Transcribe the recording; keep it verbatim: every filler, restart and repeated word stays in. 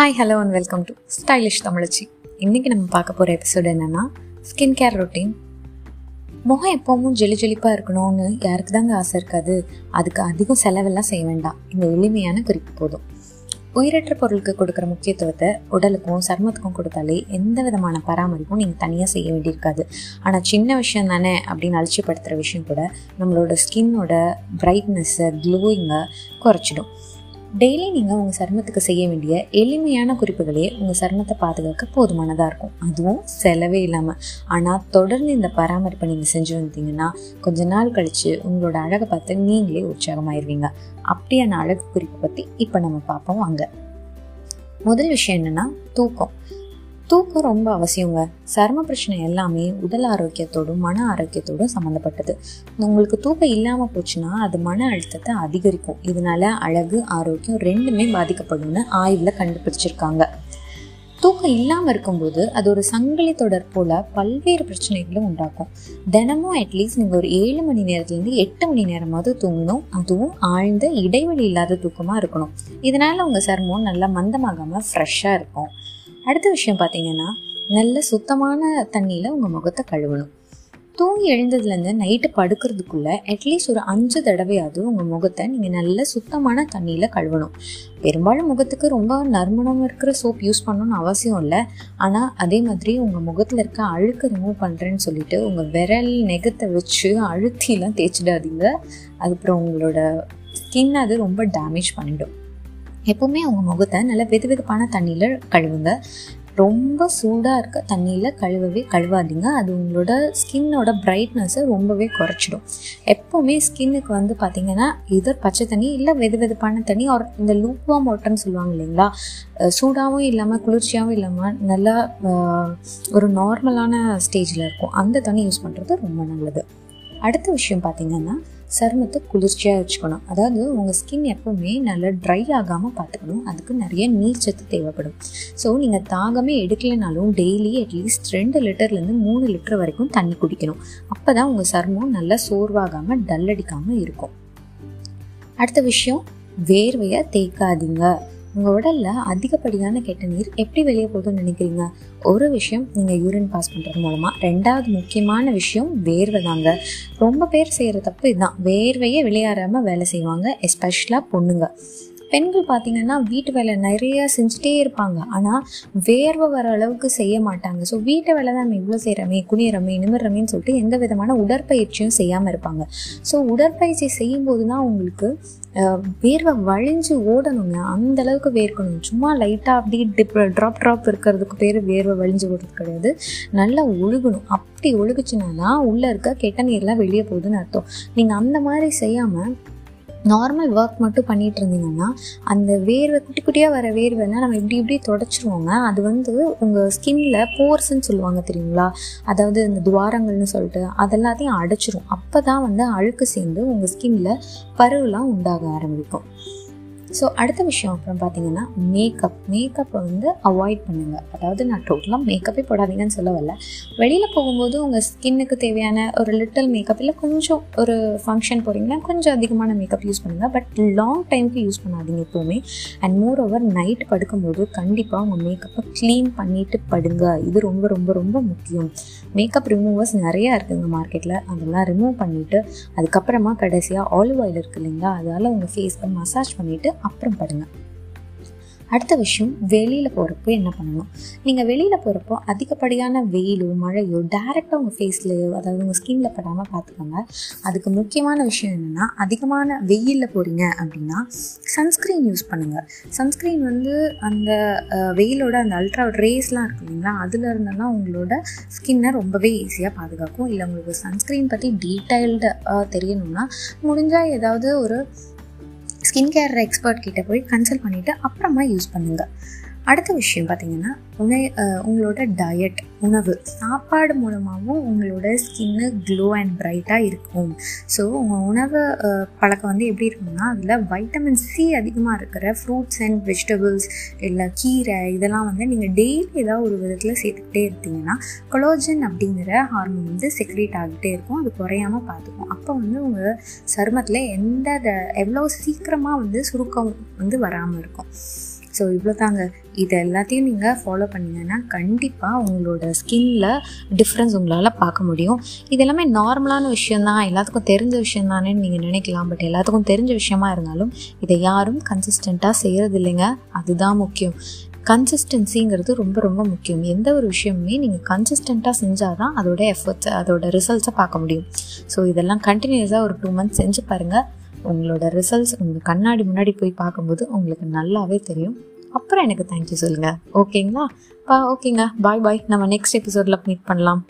Hi hello and welcome to stylish தமிழச்சி. இன்றைக்கி நம்ம பார்க்க போகிற எபிசோடு என்னென்னா ஸ்கின் கேர் ரொட்டீன். முகம் எப்போவும் ஜெலி ஜெலிப்பாக இருக்கணும்னு யாருக்கு தாங்க ஆசை இருக்காது? அதுக்கு அதிகம் செலவெல்லாம் செய்ய வேண்டாம், இந்த எளிமையான குறிப்பு போதும். உயிரற்ற பொருளுக்கு கொடுக்குற முக்கியத்துவத்தை உடலுக்கும் சர்மத்துக்கும் கொடுத்தாலே எந்த விதமான பராமரிப்பும் நீங்கள் தனியாக செய்ய வேண்டியிருக்காது. ஆனால் சின்ன விஷயம் தானே அப்படின்னு அலட்சியப்படுத்துகிற விஷயம் கூட நம்மளோட ஸ்கின்னோட பிரைட்னஸ்ஸை, க்ளோயிங்கை குறைச்சிடும். டெய்லி நீங்கள் உங்கள் சருமத்துக்கு செய்ய வேண்டிய எளிமையான குறிப்புகளே உங்கள் சருமத்தை பாதுகாக்க போதுமானதாக இருக்கும், அதுவும் செலவே இல்லாமல். ஆனால் தொடர்ந்து இந்த பராமரிப்பை நீங்கள் செஞ்சு வந்தீங்கன்னா கொஞ்ச நாள் கழித்து உங்களோட அழகை பார்த்து நீங்களே உற்சாகமாயிருவீங்க. அப்படியான அழகு குறிப்பை பற்றி இப்போ நம்ம பார்ப்போம் வாங்க. முதல் விஷயம் என்னென்னா தூக்கம். தூக்கம் ரொம்ப அவசியங்க. சர்ம பிரச்சனை எல்லாமே உடல் ஆரோக்கியத்தோடும் மன ஆரோக்கியத்தோடும் சம்மந்தப்பட்டது. உங்களுக்கு தூக்கம் இல்லாமல் போச்சுன்னா அது மன அழுத்தத்தை அதிகரிக்கும். இதனால அழகு, ஆரோக்கியம் ரெண்டுமே பாதிக்கப்படும்னு ஆய்வில் கண்டுபிடிச்சிருக்காங்க. தூக்கம் இல்லாமல் இருக்கும்போது அது ஒரு சங்கிலி தொடர் போல் பல்வேறு பிரச்சனைகளும் உண்டாக்கும். தினமும் அட்லீஸ்ட் நீங்கள் ஒரு ஏழு மணி நேரத்துலேருந்து எட்டு மணி நேரமாவது தூங்கணும். அதுவும் ஆழ்ந்த இடைவெளி இல்லாத தூக்கமாக இருக்கணும். இதனால் உங்கள் சருமம் நல்லா மந்தமாகாமல் ஃப்ரெஷ்ஷாக இருக்கும். அடுத்த விஷயம் பார்த்தீங்கன்னா நல்ல சுத்தமான தண்ணியில் உங்கள் முகத்தை கழுவணும். தூங்கி எழுந்ததுலேருந்து நைட்டு படுக்கிறதுக்குள்ளே அட்லீஸ்ட் ஒரு அஞ்சு தடவையாவது உங்கள் முகத்தை நீங்கள் நல்ல சுத்தமான தண்ணியில் கழுவணும். பெரும்பாலும் முகத்துக்கு ரொம்ப நறுமணம் இருக்கிற சோப் யூஸ் பண்ணணும்னு அவசியம் இல்லை. ஆனால் அதே மாதிரி உங்கள் முகத்தில் இருக்க அழுக்கு ரிமூவ் பண்ணுறேன்னு சொல்லிட்டு உங்கள் விரல் நெகத்தை வச்சு அழுத்திலாம் தேய்ச்சிடாதீங்க. அதுக்கப்புறம் உங்களோட ஸ்கின் அது ரொம்ப டேமேஜ் பண்ணிவிடும். எப்போவுமே உங்கள் முகத்தை நல்லா வெது வெதுப்பான தண்ணியில் கழுவுங்க. ரொம்ப சூடாக இருக்க தண்ணியில் கழுவவே கழுவாதீங்க. அது உங்களோட ஸ்கின்னோட பிரைட்னஸை ரொம்பவே குறைச்சிடும். எப்போவுமே ஸ்கின்னுக்கு வந்து பார்த்திங்கன்னா இதர் பச்சை தண்ணி இல்லை வெது வெதுப்பான தண்ணி, ஒரு இந்த லூக்வார்ம் வாட்டர்னு சொல்லுவாங்க இல்லைங்களா, சூடாகவும் இல்லாமல் குளிர்ச்சியாகவும் இல்லாமல் நல்லா ஒரு நார்மலான ஸ்டேஜில் இருக்கும் அந்த தண்ணி யூஸ் பண்ணுறது ரொம்ப நல்லது. அடுத்த விஷயம் பார்த்திங்கன்னா சருமத்தை குளிர்ச்சியாக வச்சுக்கணும். அதாவது உங்கள் ஸ்கின் எப்போவுமே நல்லா ட்ரை ஆகாமல் பார்த்துக்கணும். அதுக்கு நிறைய நீர்ச்சத்து தேவைப்படும். ஸோ நீங்கள் தாகமே எடுக்கலைனாலும் டெய்லி அட்லீஸ்ட் ரெண்டு லிட்டர்லேருந்து மூணு லிட்டர் வரைக்கும் தண்ணி குடிக்கணும். அப்போ தான் உங்கள் சருமம் நல்லா சோர்வாகாமல் டல் அடிக்காமல் இருக்கும். அடுத்த விஷயம், வேர்வையை தேய்க்காதீங்க. உங்கள் உடலில் அதிகப்படியான கெட்ட நீர் எப்படி வெளியே போகுதுன்னு நினைக்கிறீங்க? ஒரு விஷயம், நீங்கள் யூரின் பாஸ் பண்ணுறது மூலமாக. ரெண்டாவது முக்கியமான விஷயம் வேர்வை தாங்க. ரொம்ப பேர் செய்கிற தப்பு இதுதான். வேர்வையே வெளியேறாமல் வேலை செய்வாங்க, எஸ்பெஷலாக பொண்ணுங்க. பெண்கள் பார்த்திங்கன்னா வீட்டு வேலை நிறையா செஞ்சுட்டே இருப்பாங்க, ஆனால் வேர்வை வர அளவுக்கு செய்ய மாட்டாங்க. ஸோ வீட்டு வேலை தான் நம்ம இவ்வளோ செய்கிறமே, குனியறமே, நிமிடுறமேன்னு சொல்லிட்டு எந்த விதமான உடற்பயிற்சியும் செய்யாமல் இருப்பாங்க. ஸோ உடற்பயிற்சி செய்யும்போது தான் உங்களுக்கு வேர்வை வழிஞ்சு ஓடணுங்க, அந்தளவுக்கு வேர்க்கணும். சும்மா லைட்டாக அப்படி டிப் ட்ராப் ட்ராப் இருக்கிறதுக்கு பேர் வேர்வை வழிஞ்சு ஓடுறது கிடையாது. நல்லா ஒழுகணும். அப்படி ஒழுகுச்சுன்னா உள்ளே இருக்க கெட்ட நீர்லாம் வெளியே போகுதுன்னு அர்த்தம். நீங்கள் அந்த மாதிரி செய்யாமல் நார்மல் ஒர்க் மட்டும் பண்ணிகிட்டு இருந்தீங்கன்னா அந்த வேர்வை, குட்டி குட்டியாக வர வேர்வைன்னா நம்ம இப்படி இப்படி தொடச்சிருவோங்க. அது வந்து உங்கள் ஸ்கின்னில் போர்ஸ்ன்னு சொல்லுவாங்க தெரியுங்களா, அதாவது இந்த துவாரங்கள்னு சொல்லிட்டு அதெல்லாத்தையும் அடைச்சிரும். அப்போ தான் வந்து அழுக்கு சேர்ந்து உங்கள் ஸ்கின்னில் பருவெலாம் உண்டாக ஆரம்பிக்கும். ஸோ அடுத்த விஷயம் அப்புறம் பார்த்திங்கன்னா மேக்கப். மேக்கப்பை வந்து அவாய்ட் பண்ணுங்கள். அதாவது நான் டோட்டலாக மேக்கப்பே போடாதீங்கன்னு சொல்ல வரல. வெளியில் போகும்போது உங்கள் ஸ்கின்னுக்கு தேவையான ஒரு லிட்டில் மேக்கப், இல்லை கொஞ்சம் ஒரு ஃபங்க்ஷன் போகிறீங்கன்னா கொஞ்சம் அதிகமான மேக்கப் யூஸ் பண்ணுங்கள். பட் லாங் டைமுக்கு யூஸ் பண்ணாதீங்க எப்போவுமே. அண்ட் மோர் ஓவர் நைட் படுக்கும்போது கண்டிப்பாக உங்கள் மேக்கப்பை க்ளீன் பண்ணிவிட்டு படுங்க. இது ரொம்ப ரொம்ப ரொம்ப முக்கியம். மேக்கப் ரிமூவர்ஸ் நிறையா இருக்குதுங்க மார்க்கெட்டில். அதெல்லாம் ரிமூவ் பண்ணிவிட்டு அதுக்கப்புறமா கடைசியாக ஆலிவ் ஆயில் இருக்குது இல்லைங்களா, அதால் உங்கள் ஃபேஸ்க்கு மசாஜ் பண்ணிவிட்டு அப்புறம் படுங்க. அடுத்த விஷயம், வெளியில் போகிறப்போ என்ன பண்ணணும்? நீங்கள் வெளியில் போகிறப்போ அதிகப்படியான வெயிலோ மழையோ டேரெக்டாக உங்கள் ஃபேஸ்லேயோ அதாவது உங்கள் ஸ்கின்ல படாமல் பார்த்துக்கோங்க. அதுக்கு முக்கியமான விஷயம் என்னென்னா, அதிகமான வெயிலில் போகிறீங்க அப்படின்னா சன்ஸ்க்ரீன் யூஸ் பண்ணுங்கள். சன்ஸ்க்ரீன் வந்து அந்த வெயிலோட அந்த அல்ட்ரா ரேஸ்லாம் இருக்குது இல்லைங்களா, அதில் இருந்தெல்லாம் உங்களோட ஸ்கின்னை ரொம்பவே ஈஸியாக பாதுகாக்கும். இல்லை உங்களுக்கு சன்ஸ்க்ரீன் பற்றி டீட்டெயில்டாக தெரியணும்னா முடிஞ்சால் ஏதாவது ஒரு ஸ்கின் கேர் எக்ஸ்பர்ட் கிட்ட போய் கன்சல்ட் பண்ணிவிட்டு அப்புறமா யூஸ் பண்ணுங்கள். அடுத்த விஷயம் பார்த்திங்கன்னா உணவு, உங்களோட டயட், உணவு, சாப்பாடு மூலமாகவும் உங்களோட ஸ்கின்னு க்ளோ அண்ட் பிரைட்டாக இருக்கும். ஸோ உங்கள் உணவு பழக்கம் வந்து எப்படி இருக்கும்னா அதில் வைட்டமின் சி அதிகமாக இருக்கிற ஃப்ரூட்ஸ் அண்ட் வெஜிடபிள்ஸ், இல்லை கீரை, இதெல்லாம் வந்து நீங்கள் டெய்லி ஏதாவது ஒரு விதத்தில் சேர்த்துக்கிட்டே இருந்தீங்கன்னா கொலாஜன் அப்படிங்கிற ஹார்மோன் வந்து செக்ரேட் ஆகிட்டே இருக்கும். அது குறையாமல் பார்த்துக்கும். அப்போ வந்து உங்கள் சருமத்தில் எந்த எவ்வளோ சீக்கிரமாக வந்து சுருக்கம் வந்து வராமல் இருக்கும். ஸோ இவ்வளோ தாங்க. இது எல்லாத்தையும் நீங்கள் ஃபாலோ பண்ணிங்கன்னா கண்டிப்பாக உங்களோட ஸ்கின்னில் டிஃப்ரென்ஸ் உங்களால் பார்க்க முடியும். இது எல்லாமே நார்மலான விஷயந்தான், எல்லாத்துக்கும் தெரிஞ்ச விஷயம் தானே நீங்கள் நினைக்கலாம். பட் எல்லாத்துக்கும் தெரிஞ்ச விஷயமா இருந்தாலும் இதை யாரும் கன்சிஸ்டண்ட்டாக செய்கிறது இல்லைங்க. அதுதான் முக்கியம். கன்சிஸ்டன்சிங்கிறது ரொம்ப ரொம்ப முக்கியம். எந்த ஒரு விஷயமுமே நீங்கள் கன்சிஸ்டண்ட்டாக செஞ்சால் தான் அதோட எஃபர்ட்ஸை அதோட ரிசல்ட்ஸை பார்க்க முடியும். ஸோ இதெல்லாம் கண்டினியூஸாக ஒரு டூ மந்த்ஸ் செஞ்சு பாருங்கள். உங்களோட ரிசல்ட்ஸ் உங்கள் கண்ணாடி முன்னாடி போய் பார்க்கும்போது உங்களுக்கு நல்லாவே தெரியும். அப்புறம் எனக்கு தேங்க்யூ சொல்லுங்கள். ஓகேங்களா? ஓகேங்க, பாய் பாய். நம்ம நெக்ஸ்ட் எபிசோடில் மீட் பண்ணலாம்.